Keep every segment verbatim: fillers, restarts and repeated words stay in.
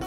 The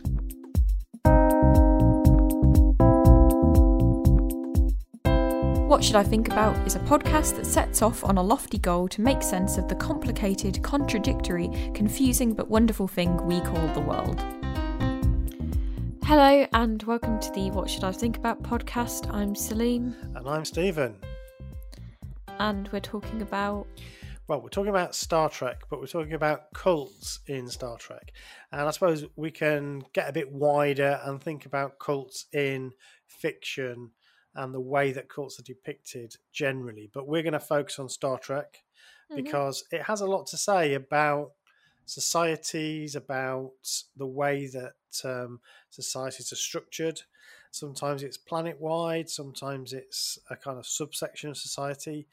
What Should I Think About is a podcast that sets off on a lofty goal to make sense of the complicated, contradictory, confusing but wonderful thing we call the world. Hello and welcome to the What Should I Think About podcast. I'm Celine. And I'm Stephen. And we're talking about... Well, we're talking about Star Trek, but we're talking about cults in Star Trek. And I suppose we can get a bit wider and think about cults in fiction and the way that cults are depicted generally. But we're going to focus on Star Trek mm-hmm. because it has a lot to say about societies, about the way that um, societies are structured. Sometimes it's planet-wide, sometimes it's a kind of subsection of society.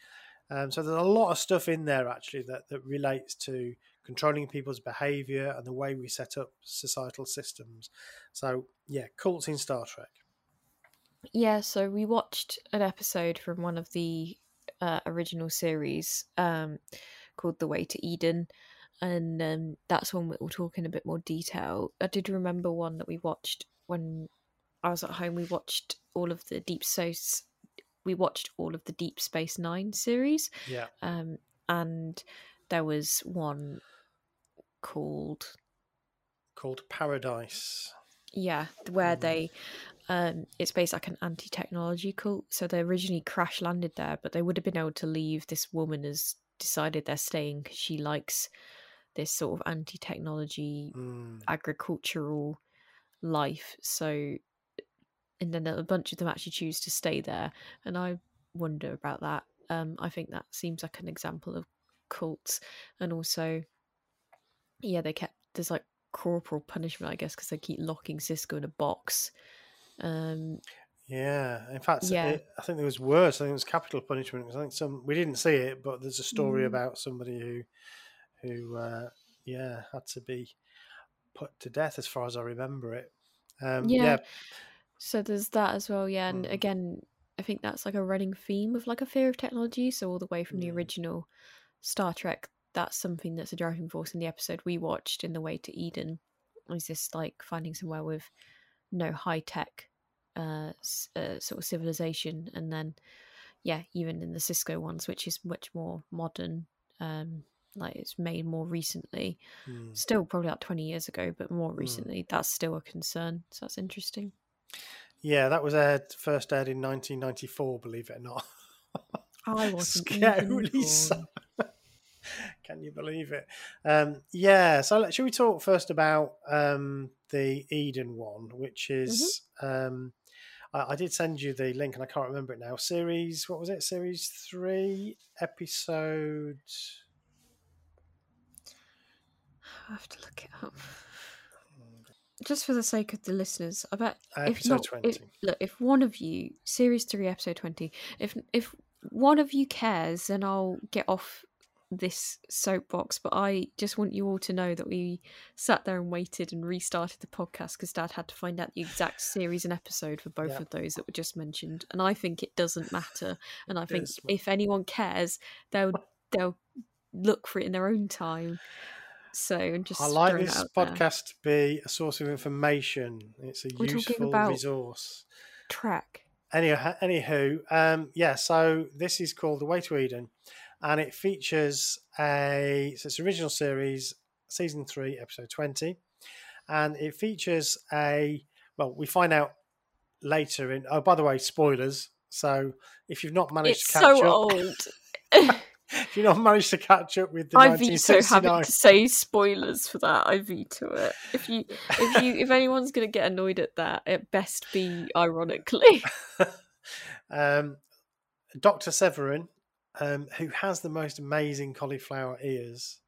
Um, so there's a lot of stuff in there, actually, that, that relates to controlling people's behaviour and the way we set up societal systems. So, yeah, cults in Star Trek. Yeah, so we watched an episode from one of the uh, original series um, called The Way to Eden, and um, that's one we'll talk in a bit more detail. I did remember one that we watched when I was at home. We watched all of the Deep Space, we watched all of the Deep Space Nine series. Yeah, um, and there was one called called Paradise. Yeah, where mm. they. Um, it's based like an anti-technology cult, so they originally crash landed there, but they would have been able to leave. This woman has decided they're staying because she likes this sort of anti-technology mm. agricultural life. So, and then a bunch of them actually choose to stay there, and I wonder about that. Um, I think that seems like an example of cults, and also, yeah, they kept there's like corporal punishment, I guess, because they keep locking Sisko in a box. Um, yeah, in fact, yeah. It, I think there was worse. I think it was capital punishment. Because I think some we didn't see it, but there's a story mm. about somebody who, who, uh, yeah, had to be put to death, as far as I remember it. Um, yeah. yeah. So there's that as well. Yeah, and mm. again, I think that's like a running theme of like a fear of technology. So all the way from mm. the original Star Trek, that's something that's a driving force in the episode we watched in The Way to Eden. Is this like finding somewhere with no high-tech uh, uh sort of civilization, and then yeah even in the Sisko ones, which is much more modern, um like it's made more recently, mm. still probably like twenty years ago, but more recently mm. that's still a concern. So that's interesting. Yeah, that was aired first aired in nineteen ninety-four, believe it or not. I wasn't scarily so. Can you believe it? Um, yeah, so should we talk first about um, the Eden one, which is, mm-hmm. um, I, I did send you the link and I can't remember it now. Series, what was it? Series three, episode... I have to look it up. Just for the sake of the listeners, I bet... Episode if not, twenty. If, look, if one of you, series three, episode twenty, if if one of you cares, then I'll get off this soapbox, but I just want you all to know that we sat there and waited and restarted the podcast because Dad had to find out the exact series and episode for both yeah. of those that were just mentioned, and I think it doesn't matter, and I it think is. If anyone cares, they'll they'll look for it in their own time. So I'm just I like this podcast there. To be a source of information. It's a we're useful about resource track. Anyhow, anywho, um, yeah, so this is called The Way to Eden, and it features a, so it's original series, season three, episode twenty, and it features a, well, we find out later in, oh, by the way, spoilers, so if you've not managed it's to catch so up. It's so old. If you've not managed to catch up with the I veto having to say spoilers for that, I veto it. If you, if you, if anyone's going to get annoyed at that, it best be ironically. um, Doctor Severin um, who has the most amazing cauliflower ears.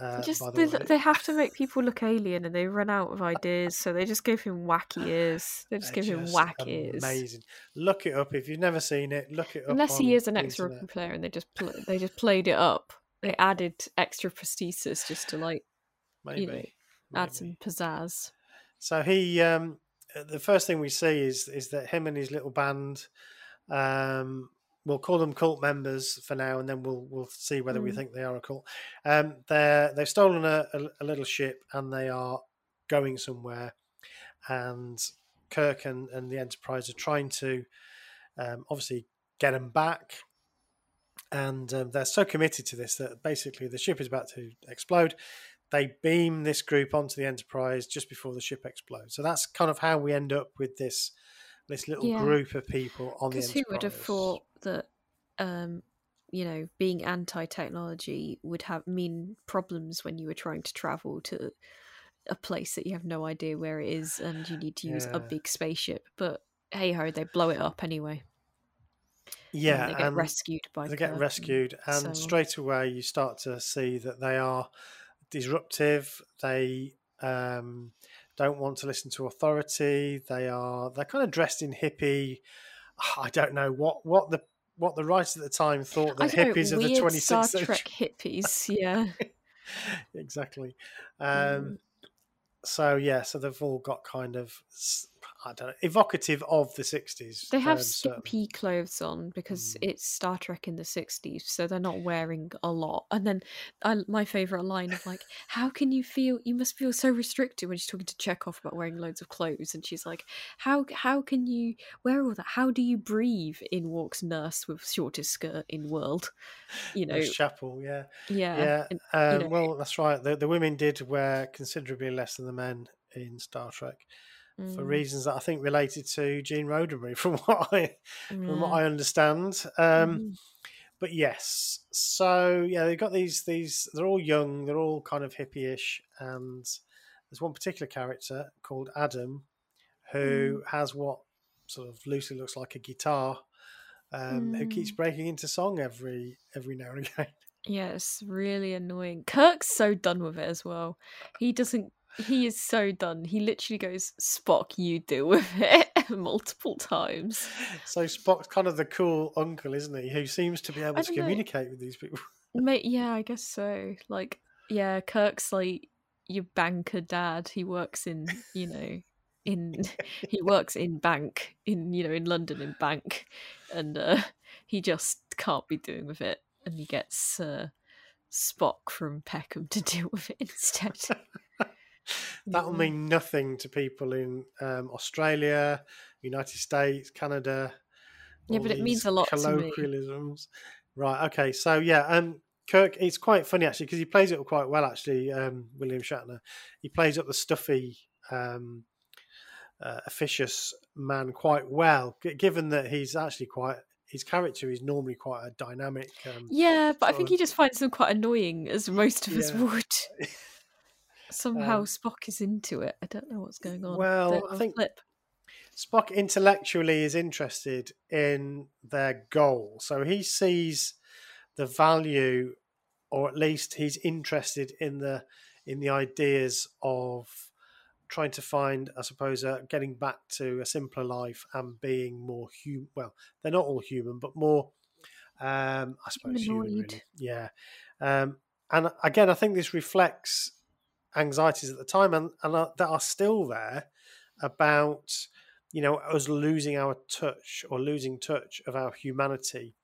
Uh, just the they, they have to make people look alien, and they run out of ideas, so they just give him wacky ears. They just They're give just him whack amazing. ears. Amazing. Look it up if you've never seen it. Look it up. Unless he is an extra rugby player, and they just pl they just played it up. They added extra prosthesis just to like maybe you know, maybe. add some pizzazz. So he, um, the first thing we see is is that him and his little band. Um, We'll call them cult members for now, and then we'll we'll see whether mm. we think they are a cult. Um, they're they've stolen a, a, a little ship, and they are going somewhere. And Kirk and, and the Enterprise are trying to um, obviously get them back. And um, they're so committed to this that basically the ship is about to explode. They beam this group onto the Enterprise just before the ship explodes. So that's kind of how we end up with this this little yeah. group of people on the Enterprise. Because who would have thought that um you know being anti-technology would have mean problems when you were trying to travel to a place that you have no idea where it is and you need to use yeah. a big spaceship, but hey ho, they blow it up anyway. Yeah, and they get and rescued by they Kirk get rescued and, and so... straight away you start to see that they are disruptive. They um don't want to listen to authority. They are they're kind of dressed in hippie. I don't know what what the what the writers at the time thought that hippies know, of the twenty-sixth Star century Trek hippies, yeah, exactly. Um, mm. So yeah, so they've all got kind of I don't know evocative of the sixties. They have um, skimpy clothes on because mm. it's Star Trek in the sixties, so they're not wearing a lot. And then I, my favourite line of like, "How can you feel? You must feel so restricted," when she's talking to Chekhov about wearing loads of clothes, and she's like, "How how can you wear all that? How do you breathe?" In walks nurse with shortest skirt in world, you know, Chapel, yeah, yeah, yeah. And, um, you know, well, that's right. The, the women did wear considerably less than the men in Star Trek. Mm. For reasons that I think related to Gene Roddenberry, from what I mm. from what I understand. Um, mm. But yes, so yeah, they've got these these. They're all young. They're all kind of hippie-ish, and there's one particular character called Adam, who mm. has what sort of loosely looks like a guitar, um, mm. who keeps breaking into song every every now and again. Yeah, it's really annoying. Kirk's so done with it as well. He doesn't. He is so done. He literally goes, "Spock, you deal with it," multiple times. So Spock's kind of the cool uncle, isn't he? Who seems to be able to know. communicate with these people. Mate, yeah, I guess so. Like, yeah, Kirk's like your banker dad. He works in, you know, in he works in bank in you know in London in bank, and uh, he just can't be doing with it, and he gets uh, Spock from Peckham to deal with it instead. That will mean nothing to people in um, Australia, United States, Canada. Yeah, but it means a lot to me. Colloquialisms, right? Okay, so yeah, um, Kirk. It's quite funny actually because he plays it quite well. Actually, um, William Shatner, he plays up the stuffy, um, uh, officious man quite well, given that he's actually quite. His character is normally quite a dynamic. Um, yeah, but I think of... he just finds them quite annoying, as most of yeah. us would. Somehow um, Spock is into it. I don't know what's going on. Well, They're I think flip. Spock intellectually is interested in their goal. So he sees the value, or at least he's interested in the in the ideas of trying to find, I suppose, uh, getting back to a simpler life and being more human. Well, they're not all human, but more, um, I suppose, humanoid. human. Really. Yeah. Um, and again, I think this reflects anxieties at the time and, and are, that are still there about, you know, us losing our touch or losing touch of our humanity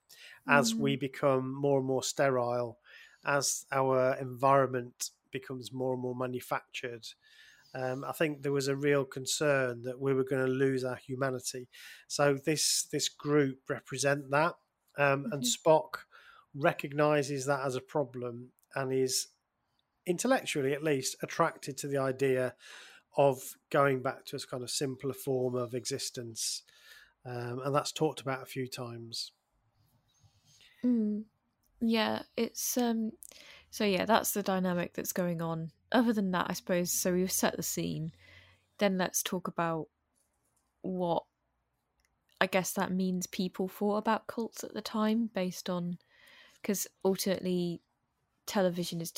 as mm. we become more and more sterile, as our environment becomes more and more manufactured. Um, I think there was a real concern that we were going to lose our humanity. So this this group represent that, um, mm-hmm. and Spock recognizes that as a problem and is intellectually at least attracted to the idea of going back to a kind of simpler form of existence, um, and that's talked about a few times. mm. Yeah, it's um so yeah, that's the dynamic that's going on. Other than that, I suppose, so we've set the scene, then let's talk about what I guess that means people thought about cults at the time, based on because ultimately television is,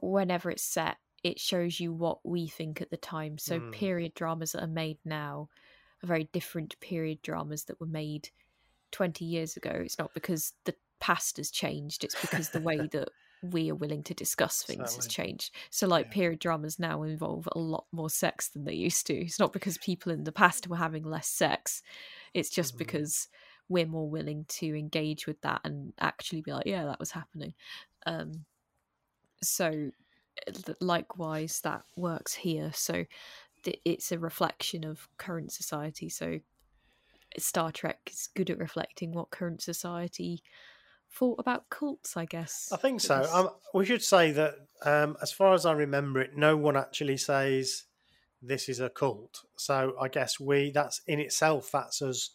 whenever it's set, it shows you what we think at the time. So mm. period dramas that are made now are very different period dramas that were made twenty years ago. It's not because the past has changed, it's because the way that we are willing to discuss things Certainly. has changed. So like yeah. period dramas now involve a lot more sex than they used to. It's not because people in the past were having less sex, it's just mm. because we're more willing to engage with that and actually be like, yeah, that was happening. Um so likewise that works here. So th- it's a reflection of current society. So Star Trek is good at reflecting what current society thought about cults, I guess. I think so. Um, we should say that um, as far as I remember it, no one actually says this is a cult. So I guess we, that's in itself, that's us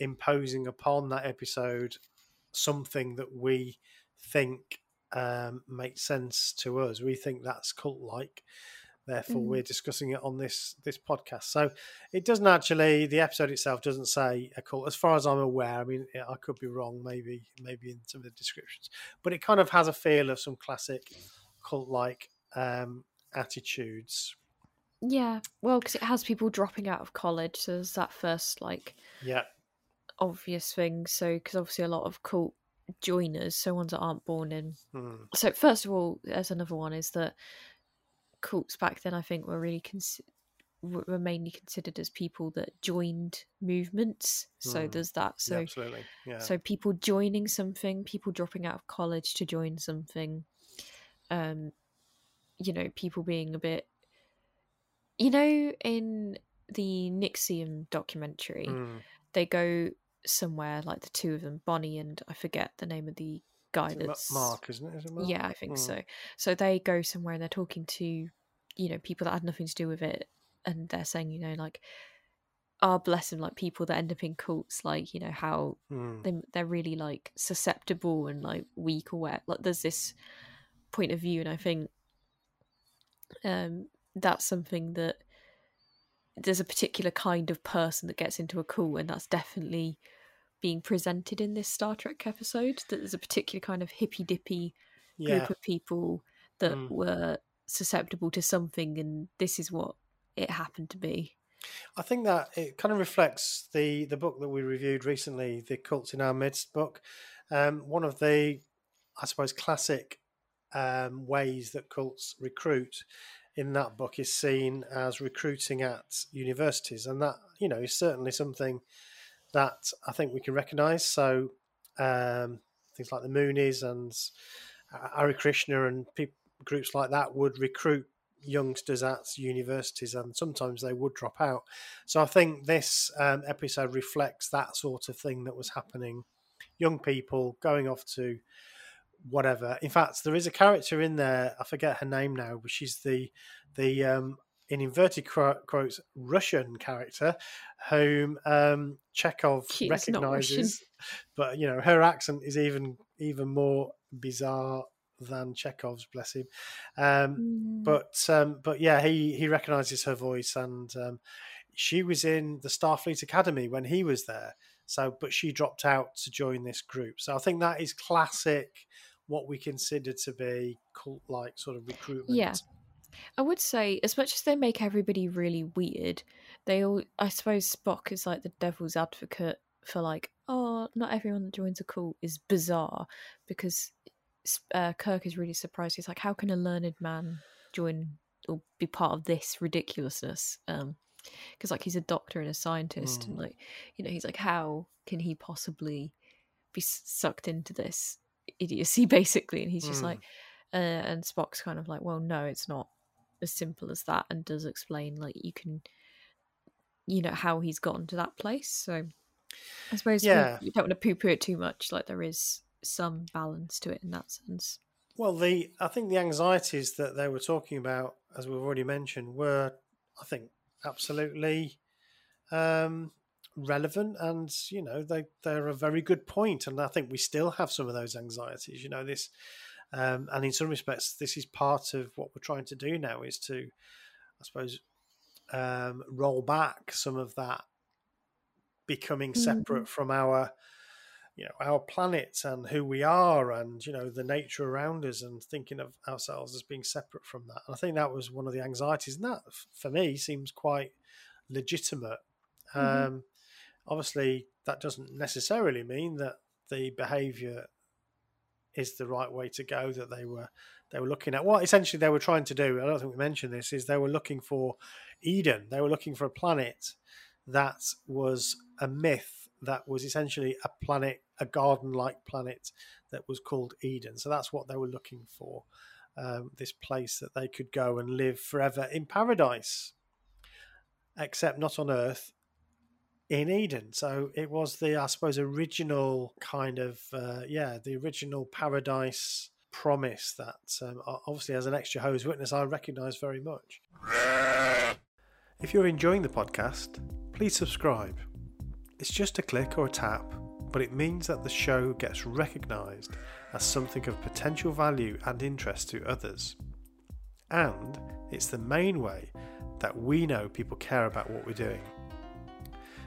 imposing upon that episode something that we think um, makes sense to us. We think that's cult-like. Therefore, mm. we're discussing it on this this podcast. So it doesn't actually, the episode itself doesn't say a cult, as far as I'm aware. I mean, I could be wrong, maybe maybe in some of the descriptions. But it kind of has a feel of some classic cult-like um, attitudes. Yeah, well, because it has people dropping out of college. So there's that first, like, yeah. obvious thing. So, because obviously a lot of cult joiners, so ones that aren't born in. Mm. So first of all, there's another one, is that cults back then, I think, were really cons- were mainly considered as people that joined movements. So mm. there's that. So yeah, absolutely. Yeah. So people joining something, people dropping out of college to join something. Um, you know, people being a bit. You know, in the Nixium documentary, mm. they go somewhere, like the two of them, Bonnie and I forget the name of the guy that's Mark, isn't it? Is it Mark? Yeah, I think mm. so. So they go somewhere and they're talking to, you know, people that had nothing to do with it, and they're saying, you know, like, ah, oh, bless them, like people that end up in cults, like, you know, how mm. they they're really like susceptible and like weak or wet. Like, there's this point of view, and I think um that's something that there's a particular kind of person that gets into a cult, and that's definitely being presented in this Star Trek episode, that there's a particular kind of hippy-dippy group yeah. of people that mm. were susceptible to something, and this is what it happened to be. I think that it kind of reflects the the book that we reviewed recently, the Cults in Our Midst book. Um, one of the, I suppose, classic um, ways that cults recruit in that book is seen as recruiting at universities, and that, you know, is certainly something that I think we can recognise. So um, things like the Moonies and Hare Krishna and pe- groups like that would recruit youngsters at universities, and sometimes they would drop out. So I think this um, episode reflects that sort of thing that was happening. Young people going off to whatever. In fact, there is a character in there, I forget her name now, but she's the, the um, in inverted quotes, Russian character, whom um, Chekhov She's recognises. But, you know, her accent is even even more bizarre than Chekhov's, bless him. Um, mm. But, um, but yeah, he, he recognises her voice, and um, she was in the Starfleet Academy when he was there. So, but she dropped out to join this group. So I think that is classic, what we consider to be cult-like sort of recruitment. Yeah. I would say, as much as they make everybody really weird, they all, I suppose Spock is like the devil's advocate for, like, oh, not everyone that joins a cult is bizarre, because uh, Kirk is really surprised. He's like, how can a learned man join or be part of this ridiculousness? Um, because like he's a doctor and a scientist, mm. and like, you know, he's like, how can he possibly be sucked into this idiocy, basically? And he's just mm. like, uh, and Spock's kind of like, well, no, it's not as simple as that, and does explain, like, you can, you know, how he's gotten to that place. So I suppose yeah. you don't want to poo-poo it too much. Like, there is some balance to it in that sense. Well, the I think the anxieties that they were talking about, as we've already mentioned, were, I think, absolutely um, relevant, and, you know, they they're a very good point, and I think we still have some of those anxieties. You know, this. Um, and in some respects, this is part of what we're trying to do now, is to, I suppose, um, roll back some of that becoming separate mm-hmm. from our you know, our planet and who we are and, you know, the nature around us and thinking of ourselves as being separate from that. And I think that was one of the anxieties, and that for me seems quite legitimate. Mm-hmm. Um, obviously, that doesn't necessarily mean that the behaviour is the right way to go that they were they were looking at. What essentially they were trying to do, I don't think we mentioned this, is they were looking for Eden. They were looking for a planet that was a myth, that was essentially a planet, a garden-like planet that was called Eden. So that's what they were looking for, um, this place that they could go and live forever in paradise, except not on Earth, in Eden. So it was the, I suppose, original kind of, uh, yeah, the original paradise promise that um, obviously as an ex-Jehovah's Witness I recognise very much. If you're enjoying the podcast, please subscribe. It's just a click or a tap, but it means that the show gets recognised as something of potential value and interest to others. And it's the main way that we know people care about what we're doing.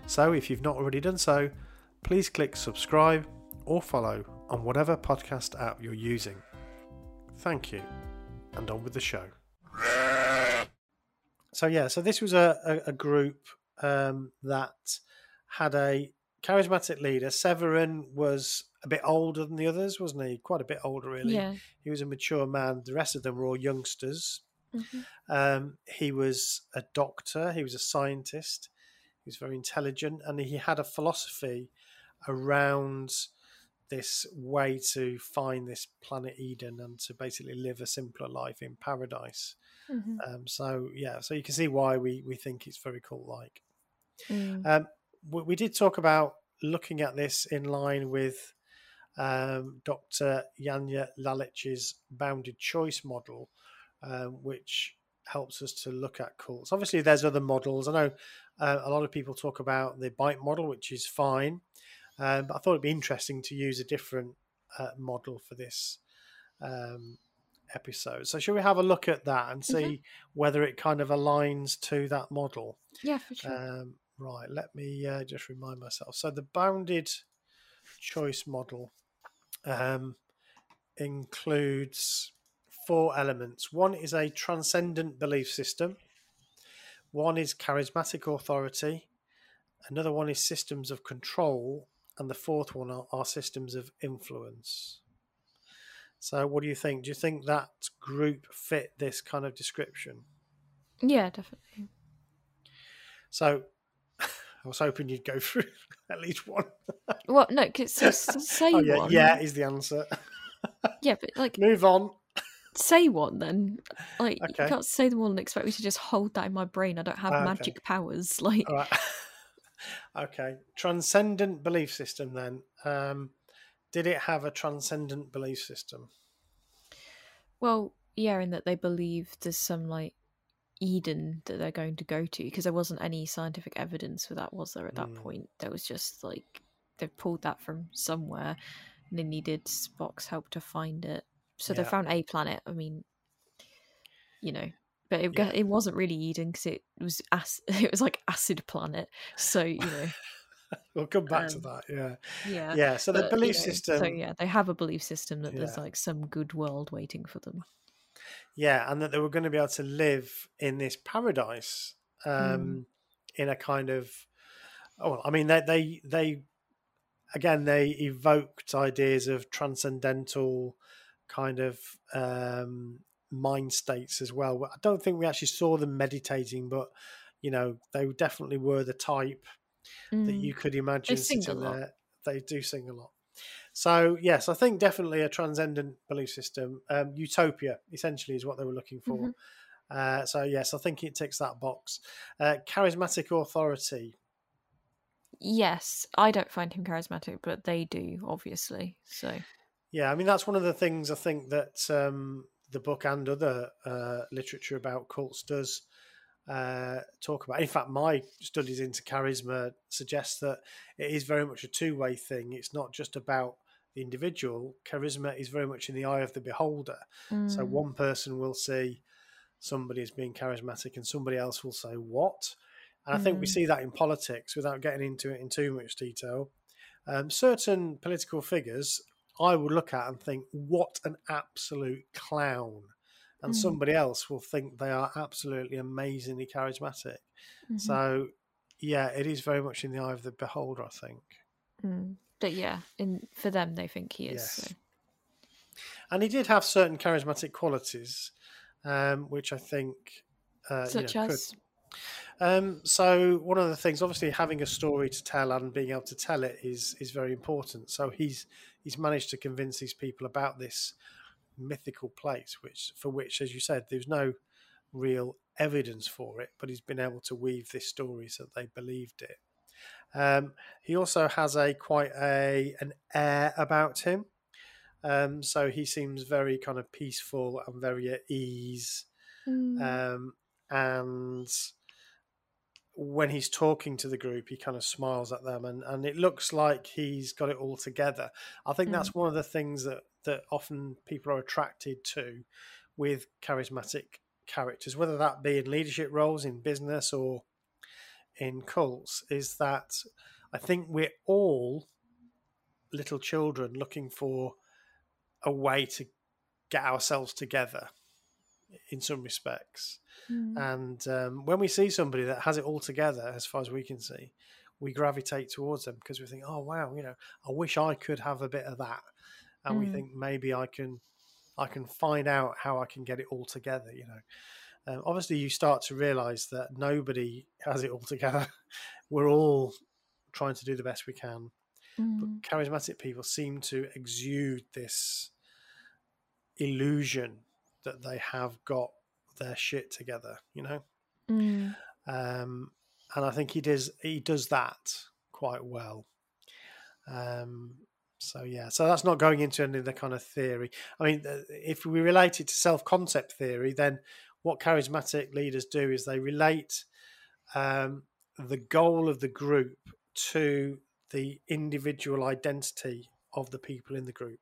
So if you've not already done so, please click subscribe or follow on whatever podcast app you're using. Thank you, and on with the show. So yeah, so this was a, a, a group um, that had a charismatic leader. Severin was a bit older than the others, wasn't he? Quite a bit older, really. Yeah. He was a mature man. The rest of them were all youngsters. Mm-hmm. Um, he was a doctor. He was a scientist. He was very intelligent, and he had a philosophy around this way to find this planet Eden and to basically live a simpler life in paradise. Mm-hmm. Um, so, yeah, so you can see why we, we think it's very cult-like. Mm. Um, we, we did talk about looking at this in line with um, Doctor Janja Lalich's bounded choice model, uh, which helps us to look at cults. Obviously, there's other models. I know uh, a lot of people talk about the BITE model, which is fine. Um, but I thought it'd be interesting to use a different uh, model for this um, episode. So shall we have a look at that and see mm-hmm. whether it kind of aligns to that model? Yeah, for sure. Um, right, let me uh, just remind myself. So the bounded choice model um, includes four elements. One is a transcendent belief system. One is charismatic authority. Another one is systems of control. And the fourth one are, are systems of influence. So what do you think? Do you think that group fit this kind of description? Yeah, definitely. So I was hoping you'd go through at least one. Well, no, because it's the same oh, yeah, one. Yeah, is the answer. Yeah, but like... Move on. Say one then. Like, okay. You can't say the one and expect me to just hold that in my brain. I don't have uh, magic okay. powers. Like... All right. Okay, transcendent belief system then. Um, did it have a transcendent belief system? Well, yeah, in that they believe there's some, like, Eden that they're going to go to, because there wasn't any scientific evidence for that, was there, at that mm. point? There was just, like, they pulled that from somewhere, and they needed Spock's help to find it. So yeah. They found a planet, I mean, you know. But it, yeah. it wasn't really Eden because it was ac- it was like acid planet. So, you know. We'll come back um, to that, yeah. Yeah, yeah. So but, the belief you know, system. So, yeah, they have a belief system that yeah. there's like some good world waiting for them. Yeah, and that they were going to be able to live in this paradise um, mm. in a kind of... Oh, I mean, they, they they, again, they evoked ideas of transcendental kind of... Um, mind states as well. I don't think we actually saw them meditating, but you know, they definitely were the type mm. that you could imagine they sing sitting a lot. There. They do sing a lot. So yes, I think definitely a transcendent belief system. Um, utopia essentially is what they were looking for. Mm-hmm. Uh, so yes, I think it ticks that box. Uh, charismatic authority. Yes, I don't find him charismatic, but they do obviously. So yeah, I mean that's one of the things I think that um, the book and other uh, literature about cults does uh, talk about. In fact, my studies into charisma suggest that it is very much a two-way thing. It's not just about the individual. Charisma is very much in the eye of the beholder. Mm. So one person will see somebody as being charismatic and somebody else will say, what? And I mm. think we see that in politics without getting into it in too much detail. um, certain political figures I will look at and think, what an absolute clown. And mm. somebody else will think they are absolutely amazingly charismatic. Mm-hmm. So, yeah, it is very much in the eye of the beholder, I think. Mm. But, yeah, in, for them, they think he is. Yes. So. And he did have certain charismatic qualities, um, which I think... Uh, Such you know, as? Could... Um, so one of the things, obviously, having a story to tell and being able to tell it is is very important. So he's he's managed to convince these people about this mythical place, which for which, as you said, there's no real evidence for it, but he's been able to weave this story so that they believed it. Um, he also has a quite a an air about him. Um, so he seems very kind of peaceful and very at ease. Mm. Um, and when he's talking to the group, he kind of smiles at them, and, and it looks like he's got it all together. I think mm. that's one of the things that, that often people are attracted to with charismatic characters, whether that be in leadership roles, in business, or in cults, is that I think we're all little children looking for a way to get ourselves together in some respects. Mm. And um, when we see somebody that has it all together, as far as we can see, we gravitate towards them because we think, oh, wow, you know, I wish I could have a bit of that. And mm. we think maybe I can I can find out how I can get it all together, you know. Um, obviously, you start to realise that nobody has it all together. We're all trying to do the best we can. Mm. But charismatic people seem to exude this illusion that they have got their shit together, you know. Mm. Um, and I think he does he does that quite well. Um, so yeah, so that's not going into any of the kind of theory. I mean, if we relate it to self-concept theory, then what charismatic leaders do is they relate um, the goal of the group to the individual identity of the people in the group.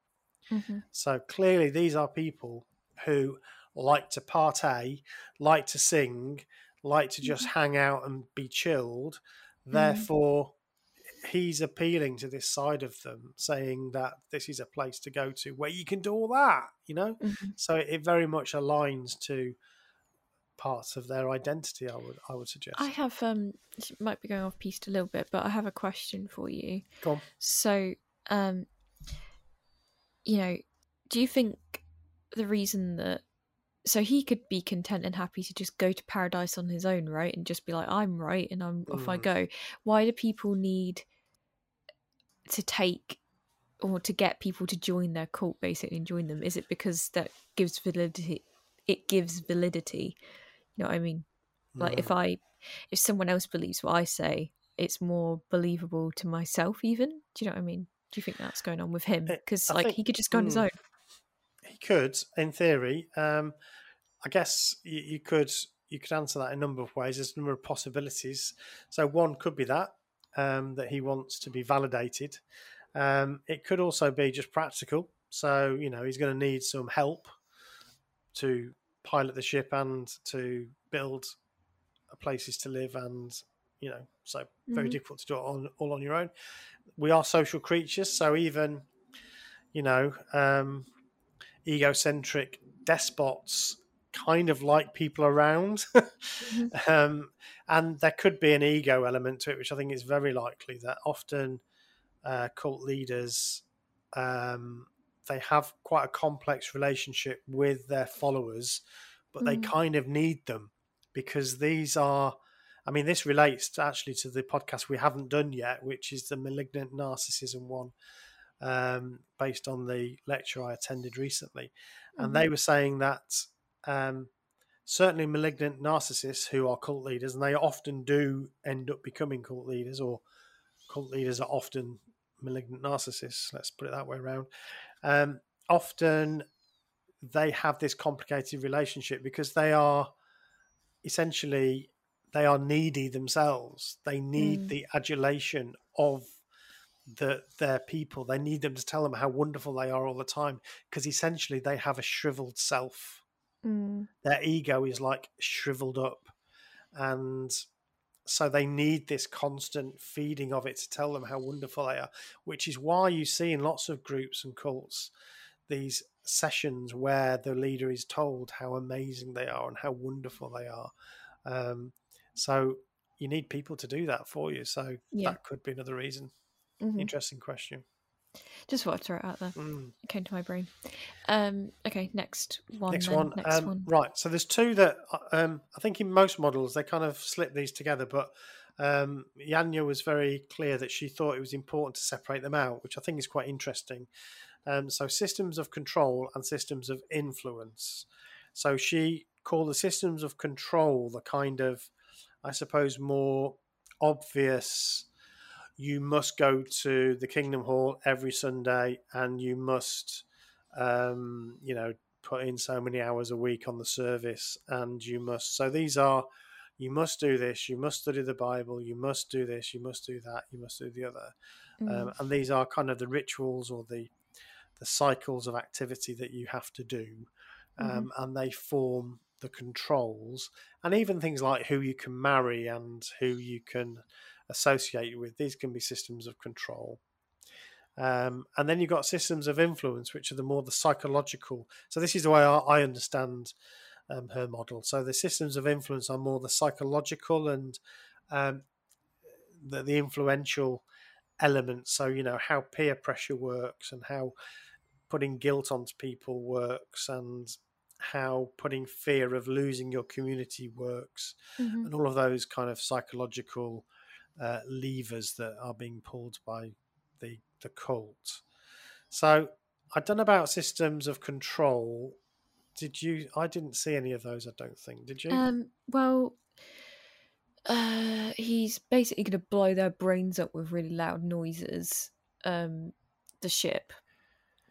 Mm-hmm. So clearly these are people who like to partay, like to sing, like to just mm-hmm. hang out and be chilled. Therefore, mm-hmm. he's appealing to this side of them, saying that this is a place to go to where you can do all that, you know? Mm-hmm. So it very much aligns to parts of their identity, I would I would suggest. I have, um, might be going off piste a little bit, but I have a question for you. Go on. So, um, you know, do you think the reason that so he could be content and happy to just go to paradise on his own, right, and just be like, I'm right and I'm mm. off I go. Why do people need to take or to get people to join their cult basically and join them? Is it because that gives validity it gives validity you know what I mean? Like mm. if I if someone else believes what I say, it's more believable to myself even. Do you know what I mean? Do you think that's going on with him? Because like think, he could just go on mm. his own. He could, in theory. Um, I guess you, you could you could answer that in a number of ways. There's a number of possibilities. So one could be that, um, that he wants to be validated. Um, it could also be just practical. So, you know, he's going to need some help to pilot the ship and to build places to live and, you know, so very mm-hmm. difficult to do it on, all on your own. We are social creatures, so even, you know... Um, egocentric despots kind of like people around. mm-hmm. um, and there could be an ego element to it, which I think is very likely, that often uh, cult leaders, um, they have quite a complex relationship with their followers, but mm-hmm. they kind of need them because these are, I mean, this relates to actually to the podcast we haven't done yet, which is the malignant narcissism one. Um, based on the lecture I attended recently. And mm-hmm. they were saying that um, certainly malignant narcissists who are cult leaders, and they often do end up becoming cult leaders, or cult leaders are often malignant narcissists, let's put it that way around, um, often they have this complicated relationship because they are essentially, they are needy themselves. They need mm. the adulation of that their people. They need them to tell them how wonderful they are all the time, because essentially they have a shriveled self. Mm. Their ego is like shriveled up, and So they need this constant feeding of it to tell them how wonderful they are, which is why you see in lots of groups and cults these sessions where the leader is told how amazing they are and how wonderful they are. Um, so you need people to do that for you. So yeah. that could be another reason. Mm-hmm. Interesting question. Just wanted to throw it out there. Mm. It came to my brain. Um, okay, next one. Next, one. next um, one. Right, so there's two that um, I think in most models they kind of slip these together, but um, Yanya was very clear that she thought it was important to separate them out, which I think is quite interesting. Um, so systems of control and systems of influence. So she called the systems of control the kind of, I suppose, more obvious... You must go to the Kingdom Hall every Sunday and you must, um, you know, put in so many hours a week on the service and you must. So these are, you must do this, you must study the Bible, you must do this, you must do that, you must do the other. Mm. Um, and these are kind of the rituals or the the cycles of activity that you have to do. Um, mm. And they form the controls. And even things like who you can marry and who you can... associated with, these can be systems of control. Um, and then you've got systems of influence, which are the more the psychological. So this is the way I, I understand um, her model. So the systems of influence are more the psychological and um, the, the influential elements. So, you know, how peer pressure works and how putting guilt onto people works and how putting fear of losing your community works, mm-hmm. and all of those kind of psychological Uh, levers that are being pulled by the the cult. So I don't know about systems of control. Did you? I didn't see any of those. I don't think. Did you? Um, well, uh, he's basically going to blow their brains up with really loud noises. Um, the ship,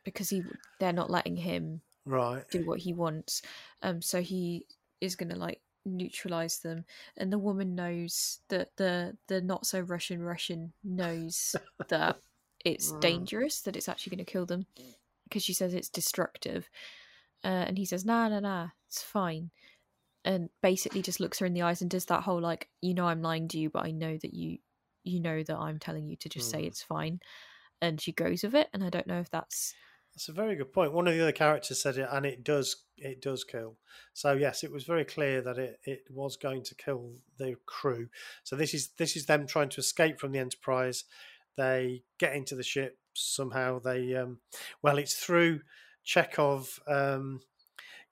because he they're not letting him right do what he wants. Um, so he is going to like. neutralize them, and the woman knows that the the not so Russian Russian knows that it's dangerous, that it's actually going to kill them, because she says it's destructive, uh, and he says nah nah nah it's fine, and basically just looks her in the eyes and does that whole like, you know, I'm lying to you, but I know that you you know that I'm telling you to just mm. say it's fine, and she goes with it. And I don't know if that's That's a very good point. One of the other characters said it, and it does it does kill. So yes, it was very clear that it, it was going to kill the crew. So this is this is them trying to escape from the Enterprise. They get into the ship somehow. They um, well, it's through Chekhov um,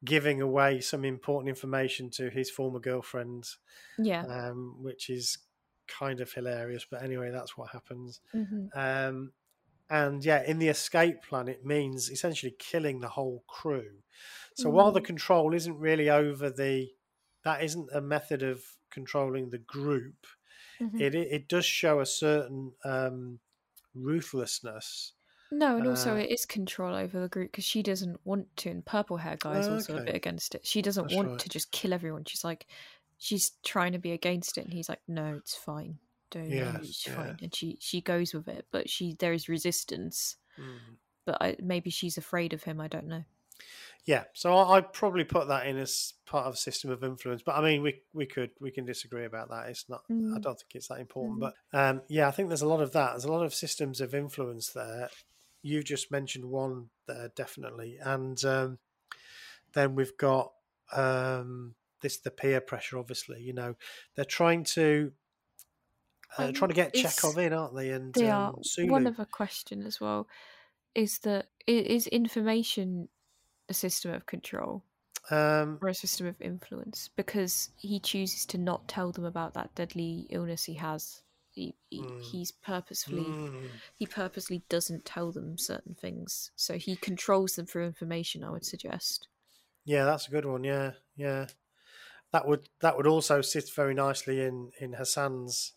giving away some important information to his former girlfriend. Yeah, um, which is kind of hilarious. But anyway, that's what happens. Mm-hmm. Um, And yeah, in the escape plan, it means essentially killing the whole crew. So mm. while the control isn't really over the, that isn't a method of controlling the group. Mm-hmm. It it does show a certain um, ruthlessness. No, and also uh, it is control over the group, because she doesn't want to. And purple hair guy's okay. also a bit against it. She doesn't That's want right. to just kill everyone. She's like, she's trying to be against it, and he's like, no, it's fine. Yeah, yeah. And she she goes with it, but she there is resistance. Mm. But I, maybe she's afraid of him. I don't know. Yeah, so I I'd probably put that in as part of a system of influence. But I mean, we we could we can disagree about that. It's not. Mm. I don't think it's that important. Mm. But um, yeah, I think there's a lot of that. There's a lot of systems of influence there. You just mentioned one there, definitely, and um, then we've got um, this the peer pressure. Obviously, you know, they're trying to. Uh, trying to get Chekhov in, aren't they? And they um, are. One other question as well is that is information a system of control um, or a system of influence? Because he chooses to not tell them about that deadly illness he has. He, he mm. he's purposefully mm. he purposely doesn't tell them certain things, so he controls them through information. I would suggest. Yeah, that's a good one. Yeah, yeah, that would that would also sit very nicely in in Hassan's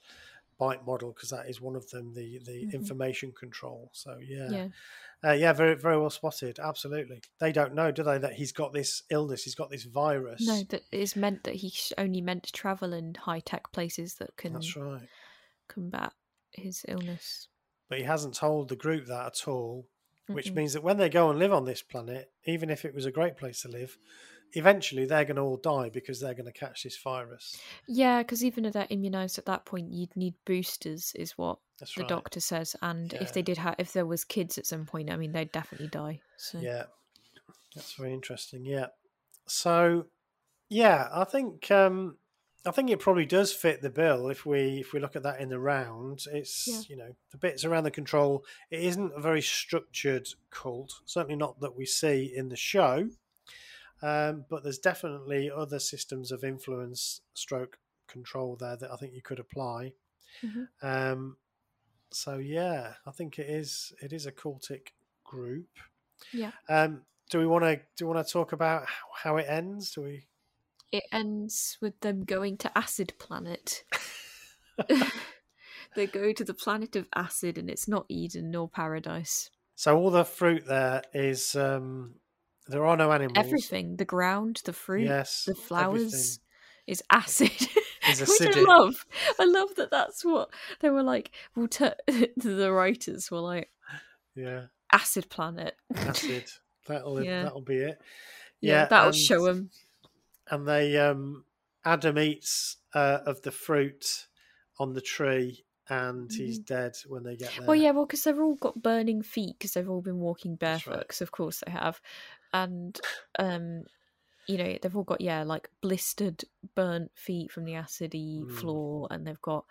BITE model, because that is one of them, the the mm-hmm. information control. So yeah, yeah, uh, yeah, very very well spotted. Absolutely, they don't know, do they, that he's got this illness? He's got this virus. No, that is meant that he's only meant to travel in high tech places that can. That's right. Combat his illness. But he hasn't told the group that at all, which mm-hmm. means that when they go and live on this planet, even if it was a great place to live, eventually they're going to all die because they're going to catch this virus. Yeah, because even if they're immunised at that point, you'd need boosters, is what That's the right. doctor says. And yeah. if they did, ha- if there was kids at some point, I mean, they'd definitely die. So. Yeah. That's very interesting. Yeah. So, yeah, I think um, I think it probably does fit the bill if we if we look at that in the round. It's yeah. you know, the bits around the control. It isn't a very structured cult, certainly not that we see in the show. Um, but there's definitely other systems of influence stroke control there that I think you could apply. Mm-hmm. Um, so, yeah, I think it is it is a cultic group. Yeah. Um, do we want to do you want to talk about how it ends? Do we? It ends with them going to Acid Planet. They go to the planet of acid, and it's not Eden nor Paradise. So all the fruit there is. Um, There are no animals. Everything, the ground, the fruit, yes, the flowers, everything. Is acid. Is acidic. Which I love. I love that that's what they were like. We'll t- the writers were like, yeah, acid planet. Acid. That'll yeah. that'll be it. Yeah, yeah that'll and, show them. And they, um, Adam eats uh, of the fruit on the tree. And he's dead when they get there. Well, yeah, well, because they've all got burning feet because they've all been walking barefoot. Because right. of course they have, and um, you know they've all got yeah like blistered, burnt feet from the acidy mm. floor, and they've got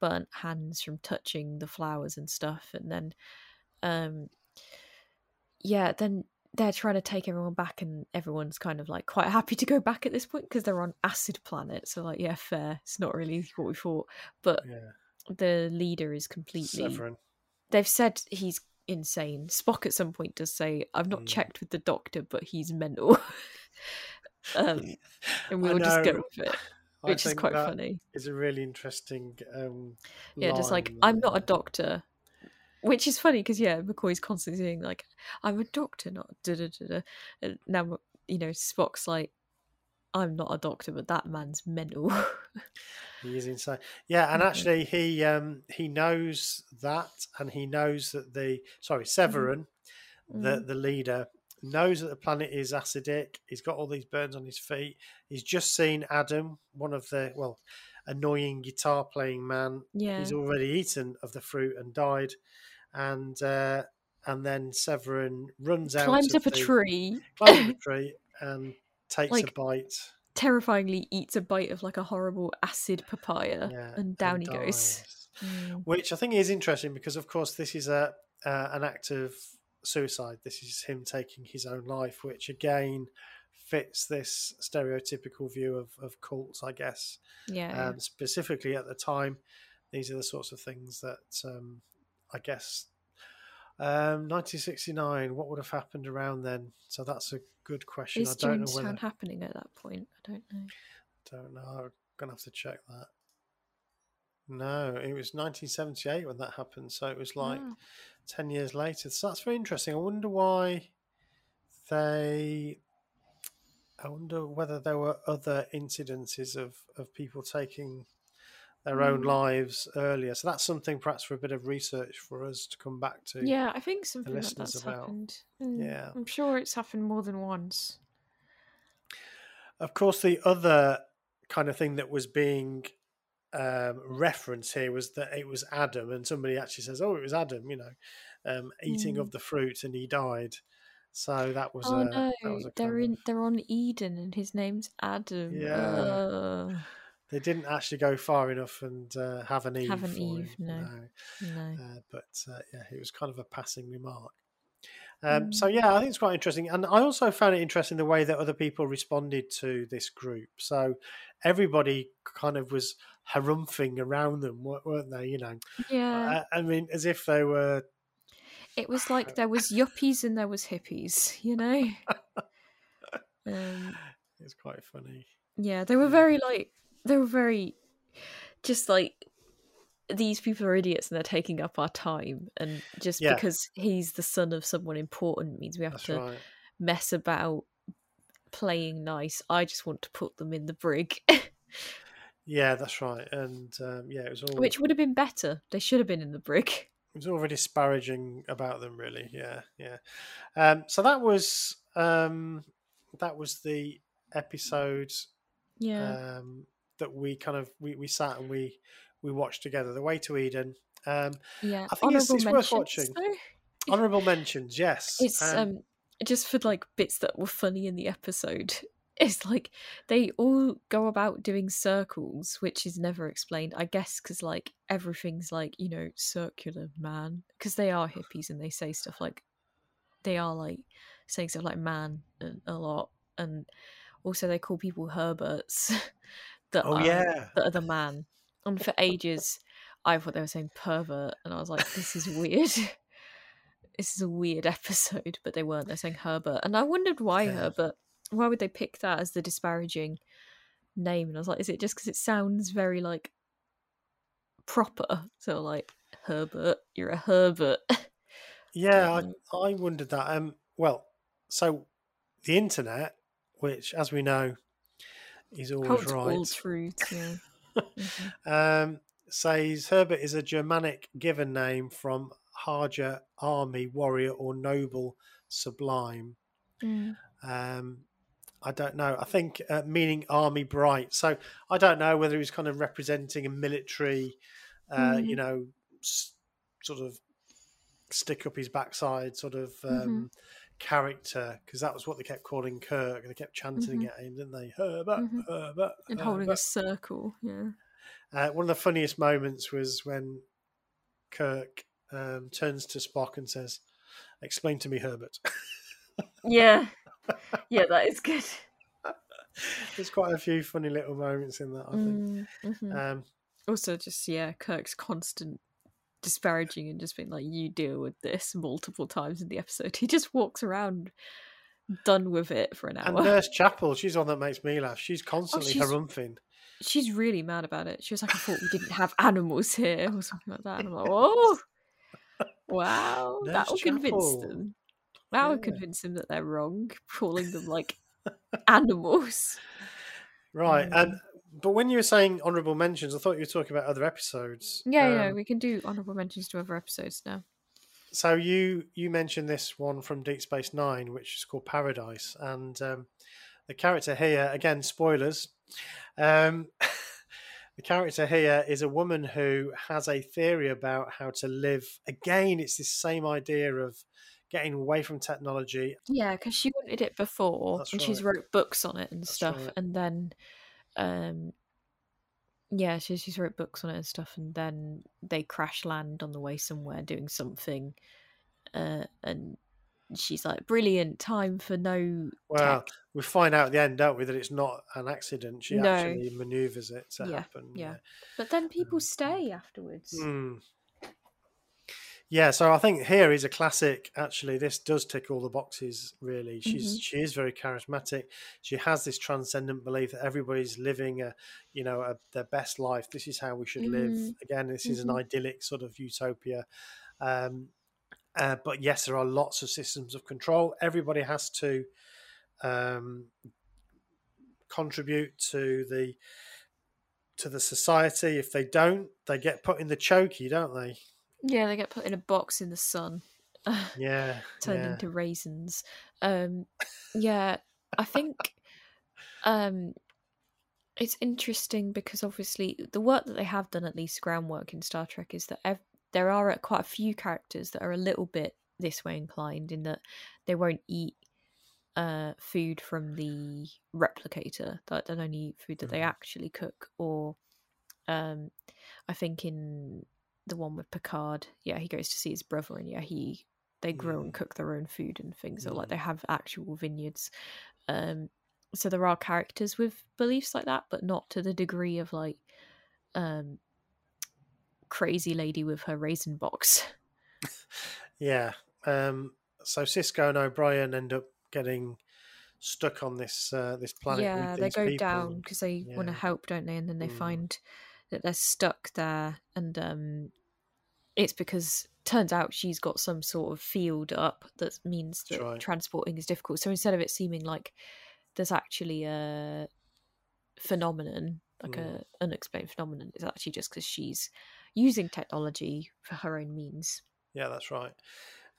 burnt hands from touching the flowers and stuff. And then, um, yeah, then they're trying to take everyone back, and everyone's kind of like quite happy to go back at this point because they're on Acid Planet. So like, yeah, fair. It's not really what we thought, but. Yeah. The leader is completely... Severin. They've said he's insane. Spock at some point does say, I've not mm. checked with the doctor, but he's mental. um, and we'll just go with it, which is quite funny. It's a really interesting um, Yeah, just like, there. I'm not a doctor. Which is funny, because, yeah, McCoy's constantly saying, like, I'm a doctor, not da-da-da-da. And now, you know, Spock's like, I'm not a doctor, but that man's mental. He is insane. Yeah, and actually he um, he knows that, and he knows that the sorry, Severin, mm. the the leader, knows that the planet is acidic. He's got all these burns on his feet. He's just seen Adam, one of the well, annoying guitar playing man. Yeah. He's already eaten of the fruit and died. And uh, and then Severin runs out climbs up a tree. Climbs up a tree and takes like, a bite. Terrifyingly eats a bite of like a horrible acid papaya yeah, and down and he goes. Mm. Which I think is interesting because, of course, this is a uh, an act of suicide. This is him taking his own life, which again fits this stereotypical view of, of cults, I guess. Yeah. Um, specifically at the time, these are the sorts of things that um, I guess um, nineteen sixty-nine, what would have happened around then? So that's a good question. Is I don't Jamestown know whether... happening at that point? I don't know. Don't know. I'm gonna have to check that. No, it was nineteen seventy-eight when that happened, so it was like yeah. ten years later. So that's very interesting. I wonder why they. I wonder whether there were other incidences of of people taking their mm. own lives earlier. So that's something perhaps for a bit of research for us to come back to. Yeah, I think something like that's about. happened. Mm, yeah, I'm sure it's happened more than once. Of course, the other kind of thing that was being um, referenced here was that it was Adam, and somebody actually says, "Oh, it was Adam," you know, um, eating mm. of the fruit, and he died. So that was. Oh a, no, that was a they're in. Of... They're on Eden, and his name's Adam. Yeah. Uh. They didn't actually go far enough and uh, have an Eve. Have an Eve, him, no. no. no. Uh, but uh, yeah, it was kind of a passing remark. Um, mm. So yeah, I think it's quite interesting. And I also found it interesting the way that other people responded to this group. So everybody kind of was harumphing around them, weren't they? You know, yeah. I, I mean, as if they were... It was like there was yuppies and there was hippies, you know? um, it's quite funny. Yeah, they were very like... They were very, just like, these people are idiots and they're taking up our time. And just yeah. because he's the son of someone important means we have That's to right. mess about playing nice. I just want to put them in the brig. Yeah, that's right. And um, yeah, it was all... Which would have been better. They should have been in the brig. It was all very disparaging about them, really. Yeah, yeah. Um, so that was um, that was the episode yeah. um, that we kind of we, we sat and we we watched together, The Way to Eden. Um, yeah, I think it's, it's worth watching. Though. Honourable mentions, yes. It's um, um, just for like bits that were funny in the episode. It's like they all go about doing circles, which is never explained, I guess, because like everything's like, you know, circular, man, because they are hippies and they say stuff like they are like saying stuff like man a lot, and also they call people Herberts that oh, are yeah. that are the man. And for ages, I thought they were saying pervert, and I was like, this is weird. This is a weird episode, but they weren't. They're saying Herbert, and I wondered why yeah. Herbert. Why would they pick that as the disparaging name? And I was like, is it just because it sounds very, like, proper? So, like, Herbert, you're a Herbert. Yeah, um, I, I wondered that. Um, well, so the internet, which, as we know, is always right. All truth, yeah. mm-hmm. um, says Herbert is a Germanic given name from Harja, army, warrior, or noble, sublime. Mm. Um, I don't know. I think uh, meaning army bright. So I don't know whether he was kind of representing a military, uh, mm-hmm. you know, s- sort of stick up his backside sort of um, mm-hmm. character, because that was what they kept calling Kirk. They kept chanting mm-hmm. at him, didn't they? Herbert, mm-hmm. Herbert, and Herbert. Holding a circle. Yeah. Uh, one of the funniest moments was when Kirk um, turns to Spock and says, "Explain to me, Herbert." Yeah. Yeah, that is good. There's quite a few funny little moments in that, I think. Mm-hmm. Um, also, just, yeah, Kirk's constant disparaging and just being like, you deal with this multiple times in the episode. He just walks around done with it for an hour. And Nurse Chapel, she's one that makes me laugh. She's constantly oh, she's, harumphing. She's really mad about it. She was like, I thought we didn't have animals here or something like that. And I'm like, oh, wow, Nurse that'll Chapel. Convince them. That yeah. would convince them that they're wrong, calling them like animals. Right. Um, and but when you were saying honourable mentions, I thought you were talking about other episodes. Yeah, um, yeah, we can do honourable mentions to other episodes now. So you you mentioned this one from Deep Space Nine, which is called Paradise, and um, the character here, again, spoilers. Um, the character here is a woman who has a theory about how to live. Again, it's this same idea of getting away from technology. Yeah, because she wanted it before. That's and right. She's wrote books on it and That's stuff. Right. And then, um, yeah, she, she's wrote books on it and stuff. And then they crash land on the way somewhere doing something. Uh, and she's like, brilliant, time for no Well, tech. We find out at the end, don't we, that it's not an accident. She no. actually manoeuvres it to yeah, happen. Yeah. yeah, but then people um, stay afterwards. Mm. Yeah, so I think here is a classic. Actually, this does tick all the boxes, really. She's mm-hmm. she is very charismatic. She has this transcendent belief that everybody's living, a, you know, a, their best life. This is how we should mm-hmm. live. Again, this mm-hmm. is an idyllic sort of utopia. Um, uh, but yes, there are lots of systems of control. Everybody has to um, contribute to the to the society. If they don't, they get put in the chokey, don't they? Yeah, they get put in a box in the sun. Yeah. Turned yeah. into raisins. Um, yeah, I think um, it's interesting because obviously the work that they have done, at least groundwork in Star Trek, is that ev- there are quite a few characters that are a little bit this way inclined in that they won't eat uh, food from the replicator. They don't only eat food that mm. they actually cook. Or um, I think in... the one with Picard, yeah, he goes to see his brother, and yeah, he they grow mm. and cook their own food and things, mm. or like they have actual vineyards. Um, so there are characters with beliefs like that, but not to the degree of like um, crazy lady with her raisin box. yeah. Um, so Sisko and O'Brien end up getting stuck on this uh, this planet. Yeah, with they go people. Down because they yeah. want to help, don't they? And then they mm. find that they're stuck there, and um, it's because turns out she's got some sort of field up that means that right. transporting is difficult. So instead of it seeming like there's actually a phenomenon, like mm. an unexplained phenomenon, it's actually just because she's using technology for her own means. Yeah, that's right.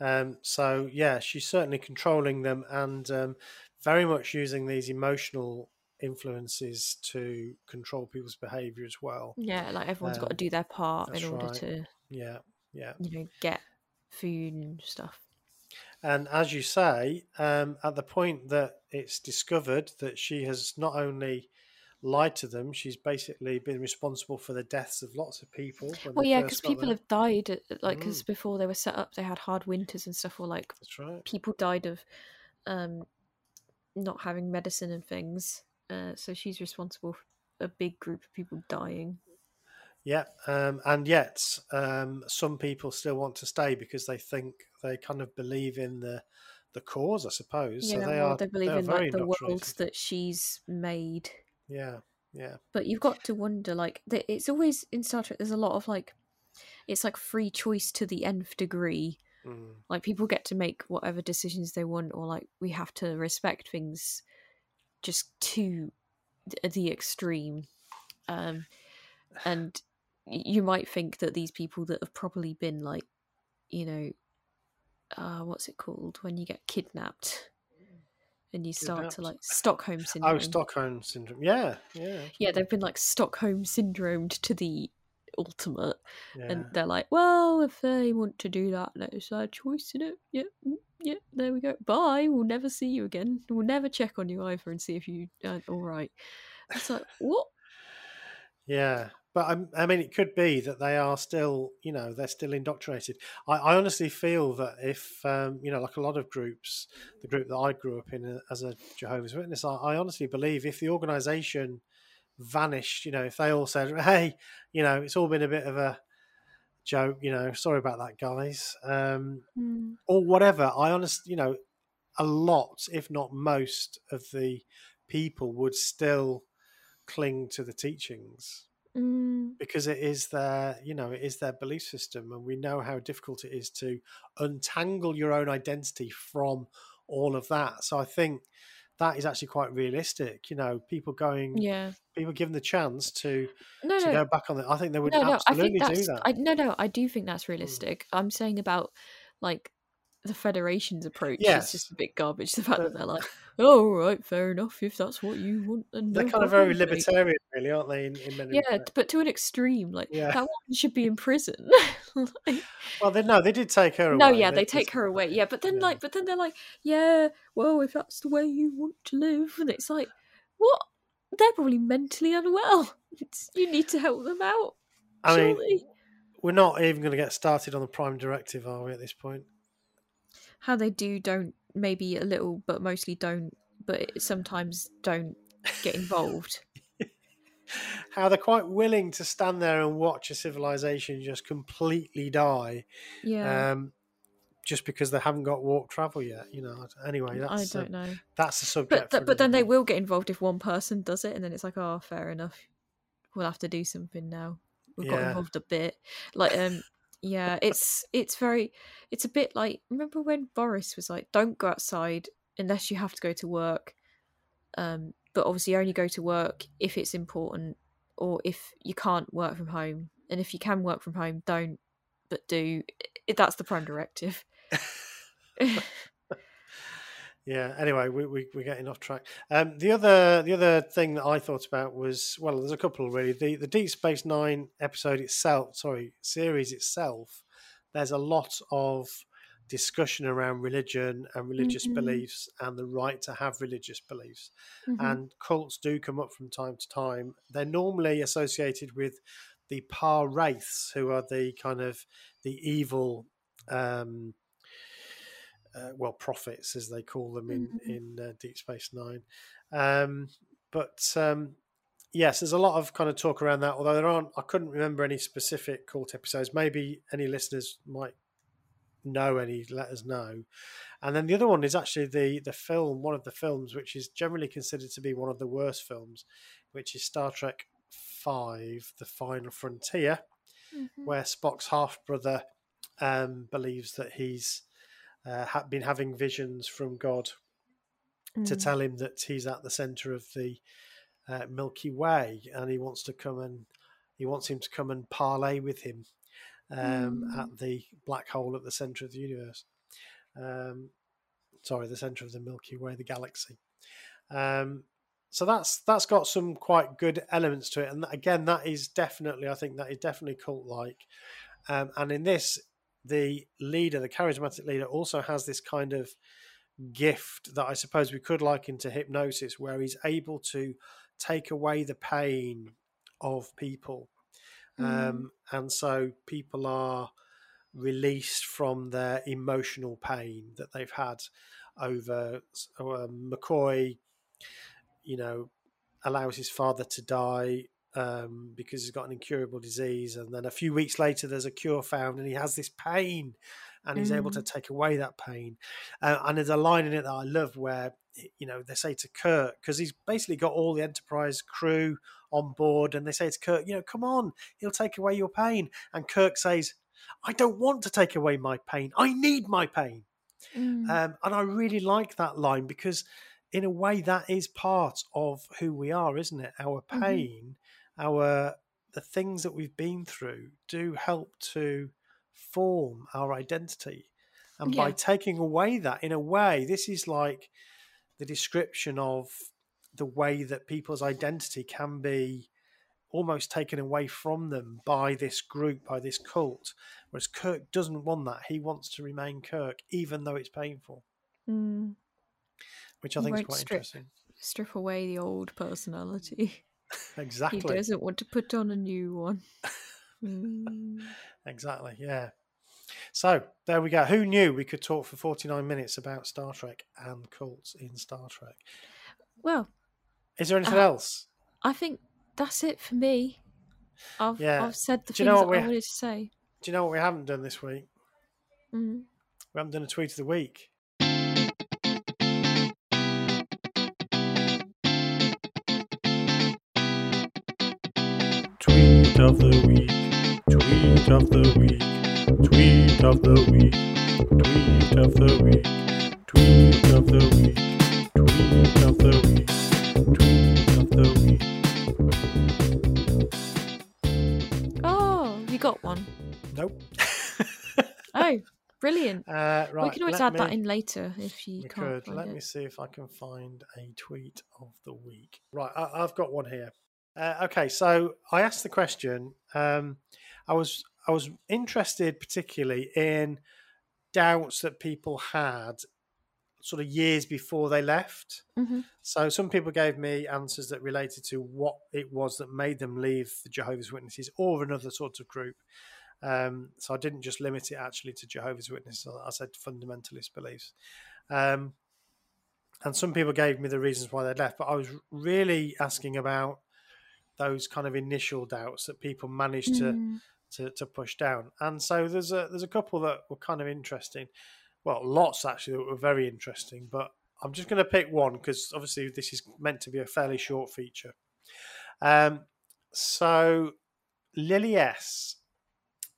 Um, so yeah, she's certainly controlling them, and um, very much using these emotional influences to control people's behavior as well. Yeah, like everyone's um, got to do their part in order right. to yeah yeah you know get food and stuff. And as you say, um, at the point that it's discovered that she has not only lied to them, she's basically been responsible for the deaths of lots of people. Well, yeah, because people them. have died, like, because mm. before they were set up, they had hard winters and stuff, or like That's right. people died of um, not having medicine and things. Uh, so she's responsible for a big group of people dying. Yeah, um, and yet um, some people still want to stay because they think they kind of believe in the the cause, I suppose. Yeah, so they, are, they believe they are in like the world that she's made. Yeah, yeah. But you've got to wonder, like, it's always in Star Trek. There's a lot of like, it's like free choice to the nth degree. Mm. Like people get to make whatever decisions they want, or like we have to respect things just to the extreme. Um, and you might think that these people that have probably been like, you know, uh, what's it called when you get kidnapped and you start kidnapped. to like Stockholm syndrome. Oh, Stockholm syndrome. Yeah, yeah. Absolutely. Yeah, they've been like Stockholm syndromed to the ultimate, yeah. and they're like, well, if they want to do that, that's their choice, isn't it? Yeah, yeah. There we go. Bye. We'll never see you again. We'll never check on you either and see if you aren't all right. It's like what? Yeah. But I mean, it could be that they are still, you know, they're still indoctrinated. I, I honestly feel that if, um, you know, like a lot of groups, the group that I grew up in as a Jehovah's Witness, I, I honestly believe if the organisation vanished, you know, if they all said, hey, you know, it's all been a bit of a joke, you know, sorry about that, guys, um, mm. or whatever, I honestly, you know, a lot, if not most of the people would still cling to the teachings. Mm. Because it is their, you know, it is their belief system, and we know how difficult it is to untangle your own identity from all of that. So I think that is actually quite realistic. You know, people going, yeah, people given the chance to no, to no. go back on it. I think they would no, absolutely no, I think do that. I, no, no, I do think that's realistic. Mm. I'm saying about like the Federation's approach. Yes. It's just a bit garbage. The fact but, that they're like, oh, all right, fair enough. If that's what you want, then they're no kind of very libertarian, really, aren't they? In, in many yeah, respects. But to an extreme, like yeah. that woman should be in prison. like, well, they, no, they did take her. No, away. No, yeah, they, they take just, her away. Yeah, but then yeah. like, but then they're like, yeah, well, if that's the way you want to live, and it's like, what? They're probably mentally unwell. It's, you need to help them out. I surely. mean, we're not even going to get started on the Prime Directive, are we? At this point. How they do don't maybe a little, but mostly don't, but sometimes don't get involved. How they're quite willing to stand there and watch a civilization just completely die, yeah, um, just because they haven't got warp travel yet. You know, anyway, that's I don't uh, know. That's the subject. But, th- but then they will get involved if one person does it, and then it's like, oh, fair enough. We'll have to do something now. We've yeah. got involved a bit, like um. Yeah, it's it's very it's a bit like, remember when Boris was like, don't go outside unless you have to go to work, um, but obviously only go to work if it's important, or if you can't work from home, and if you can work from home, don't, but do. It, that's the Prime Directive. Yeah. Anyway, we, we we're getting off track. Um, the other the other thing that I thought about was, well, there's a couple really. The the Deep Space Nine episode itself, sorry, series itself. There's a lot of discussion around religion and religious mm-hmm. beliefs and the right to have religious beliefs. Mm-hmm. And cults do come up from time to time. They're normally associated with the Pah-wraiths, who are the kind of the evil. Um, Uh, well, prophets, as they call them in mm-hmm. in uh, Deep Space Nine, um, but um, yes, there's a lot of kind of talk around that. Although there aren't, I couldn't remember any specific cult episodes. Maybe any listeners might know any. Let us know. And then the other one is actually the the film, one of the films, which is generally considered to be one of the worst films, which is Star Trek five: The Final Frontier, mm-hmm. where Spock's half brother um, believes that he's Uh, have been having visions from God mm. to tell him that he's at the center of the uh, Milky Way, and he wants to come and he wants him to come and parlay with him um, mm. at the black hole at the center of the universe. Um, sorry, the center of the Milky Way, the galaxy. Um, so that's that's got some quite good elements to it. And again, that is definitely, I think that is definitely cult-like. Um, and in this, the leader, the charismatic leader, also has this kind of gift that I suppose we could liken to hypnosis, where he's able to take away the pain of people. Mm. Um, and so people are released from their emotional pain that they've had over uh, McCoy, you know, allows his father to die um, because he's got an incurable disease. And then a few weeks later, there's a cure found and he has this pain and he's mm. able to take away that pain. Uh, and there's a line in it that I love where, you know, they say to Kirk, because he's basically got all the Enterprise crew on board, and they say to Kirk, you know, come on, he'll take away your pain. And Kirk says, I don't want to take away my pain. I need my pain. Mm. Um, and I really like that line because in a way that is part of who we are, isn't it? Our pain, mm-hmm. our the things that we've been through do help to form our identity. And yeah. by taking away that, in a way, this is like the description of the way that people's identity can be almost taken away from them by this group, by this cult. Whereas Kirk doesn't want that. He wants to remain Kirk, even though it's painful. Mm. Which I think is quite strip, interesting. Strip away the old personality. Exactly. He doesn't want to put on a new one. Mm. Exactly, yeah. So, there we go. Who knew we could talk for forty-nine minutes about Star Trek and cults in Star Trek? Well... Is there anything uh, else? I think... That's it for me. I've, yeah. I've said the things that I wanted to say. Do you know what we haven't done this week? Mm-hmm. We haven't done a tweet of the week. Tweet of the week. Tweet of the week. Tweet of the week. Tweet of the week. Tweet of the week. Tweet of the week. Tweet of the week. Oh, you got one? Nope. Oh, brilliant. Uh, right, we can always add me, that in later if you we can't. Could. Let it. me see if I can find a tweet of the week. Right, I, I've got one here. Uh, okay, so I asked the question. Um, I was I was interested particularly in doubts that people had sort of years before they left. Mm-hmm. So some people gave me answers that related to what it was that made them leave the Jehovah's Witnesses or another sort of group. Um, so I didn't just limit it actually to Jehovah's Witnesses. I said fundamentalist beliefs. Um, and some people gave me the reasons why they left, but I was really asking about those kind of initial doubts that people managed mm-hmm. to, to, to push down. And so there's a, there's a couple that were kind of interesting. Well, lots actually that were very interesting, but I'm just going to pick one because obviously this is meant to be a fairly short feature. Um, so Lily S.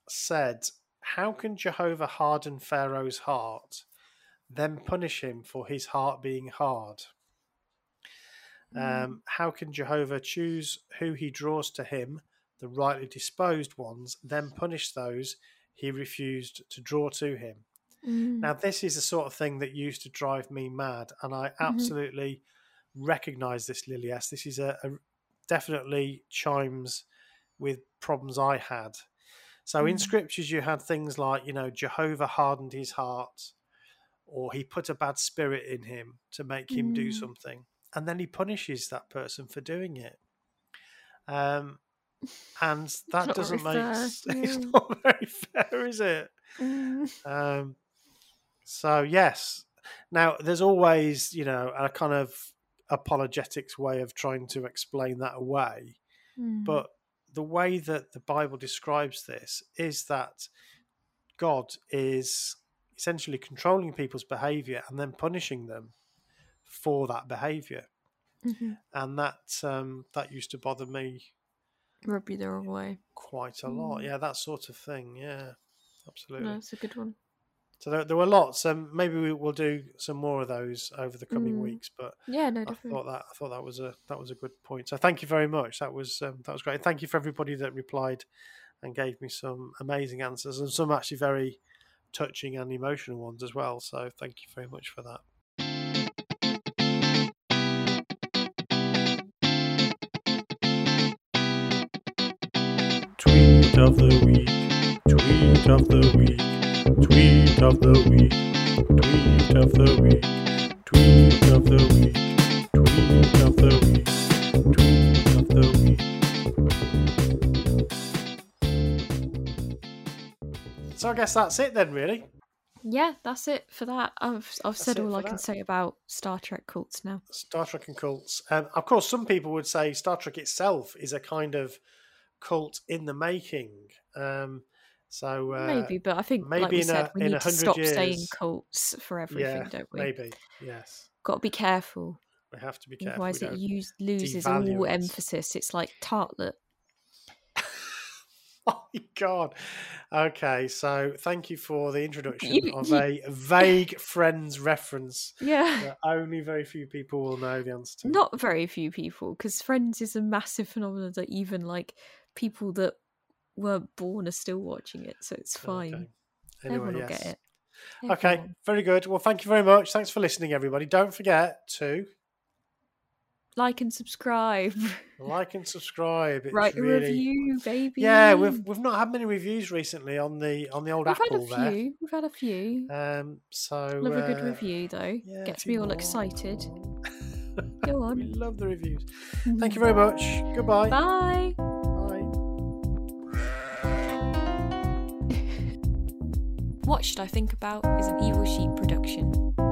said, how can Jehovah harden Pharaoh's heart, then punish him for his heart being hard? Mm. Um, how can Jehovah choose who he draws to him, the rightly disposed ones, then punish those he refused to draw to him? Mm. Now, this is the sort of thing that used to drive me mad, and I absolutely mm-hmm. recognise this, Lily S. This is a, a definitely chimes with problems I had. So mm. in scriptures, you had things like, you know, Jehovah hardened his heart, or he put a bad spirit in him to make him mm. do something, and then he punishes that person for doing it. Um, and that it's doesn't make sense. Yeah. It's not very fair, is it? Mm. Um. So, yes. Now, there's always, you know, a kind of apologetics way of trying to explain that away. Mm. But the way that the Bible describes this is that God is essentially controlling people's behavior and then punishing them for that behavior. Mm-hmm. And that um, that used to bother me. Rub you the wrong way. Quite a mm. lot. Yeah, that sort of thing. Yeah, absolutely. No, it's a good one. So there, there were lots. Um, maybe we will do some more of those over the coming mm. weeks. But yeah, no, definitely. I thought that I thought that was a that was a good point. So thank you very much. That was um, that was great. Thank you for everybody that replied and gave me some amazing answers and some actually very touching and emotional ones as well. So thank you very much for that. Tweet of the week, tweet of the week, tweet of the week, tweet of the week, tweet of the week, tweet of the week, tweet of the week. So I guess that's it then, really. Yeah, that's it for that. I've I've that's said all I that. can say about Star Trek cults now. Star Trek and cults. Um, of course, some people would say Star Trek itself is a kind of cult in the making. Um, so uh, maybe, but I think maybe like we in said, a, we in need to stop years, saying cults for everything, yeah, don't we? Maybe, yes. Got to be careful. We have to be careful. Otherwise, it use, loses all emphasis. It's like tartlet. Oh my God. Okay, so thank you for the introduction you, of you, a vague Friends reference. Yeah. Only very few people will know the answer to. Not very few people, because Friends is a massive phenomenon that even like people that weren't born are still watching it, so it's fine. Okay. Anyway, Everyone yes. will get it. Everyone. Okay, very good. Well, thank you very much. Thanks for listening, everybody. Don't forget to like and subscribe. Like and subscribe. It's Write a really... review, baby. Yeah, we've we've not had many reviews recently on the on the old we've Apple. We've had a there. few. We've had a few. Um, so love uh, a good review though. Yeah, Gets me all more. excited. Go on. We love the reviews. Thank you very much. Goodbye. Bye. Bye. What Should I Think About is an Evil Sheep production.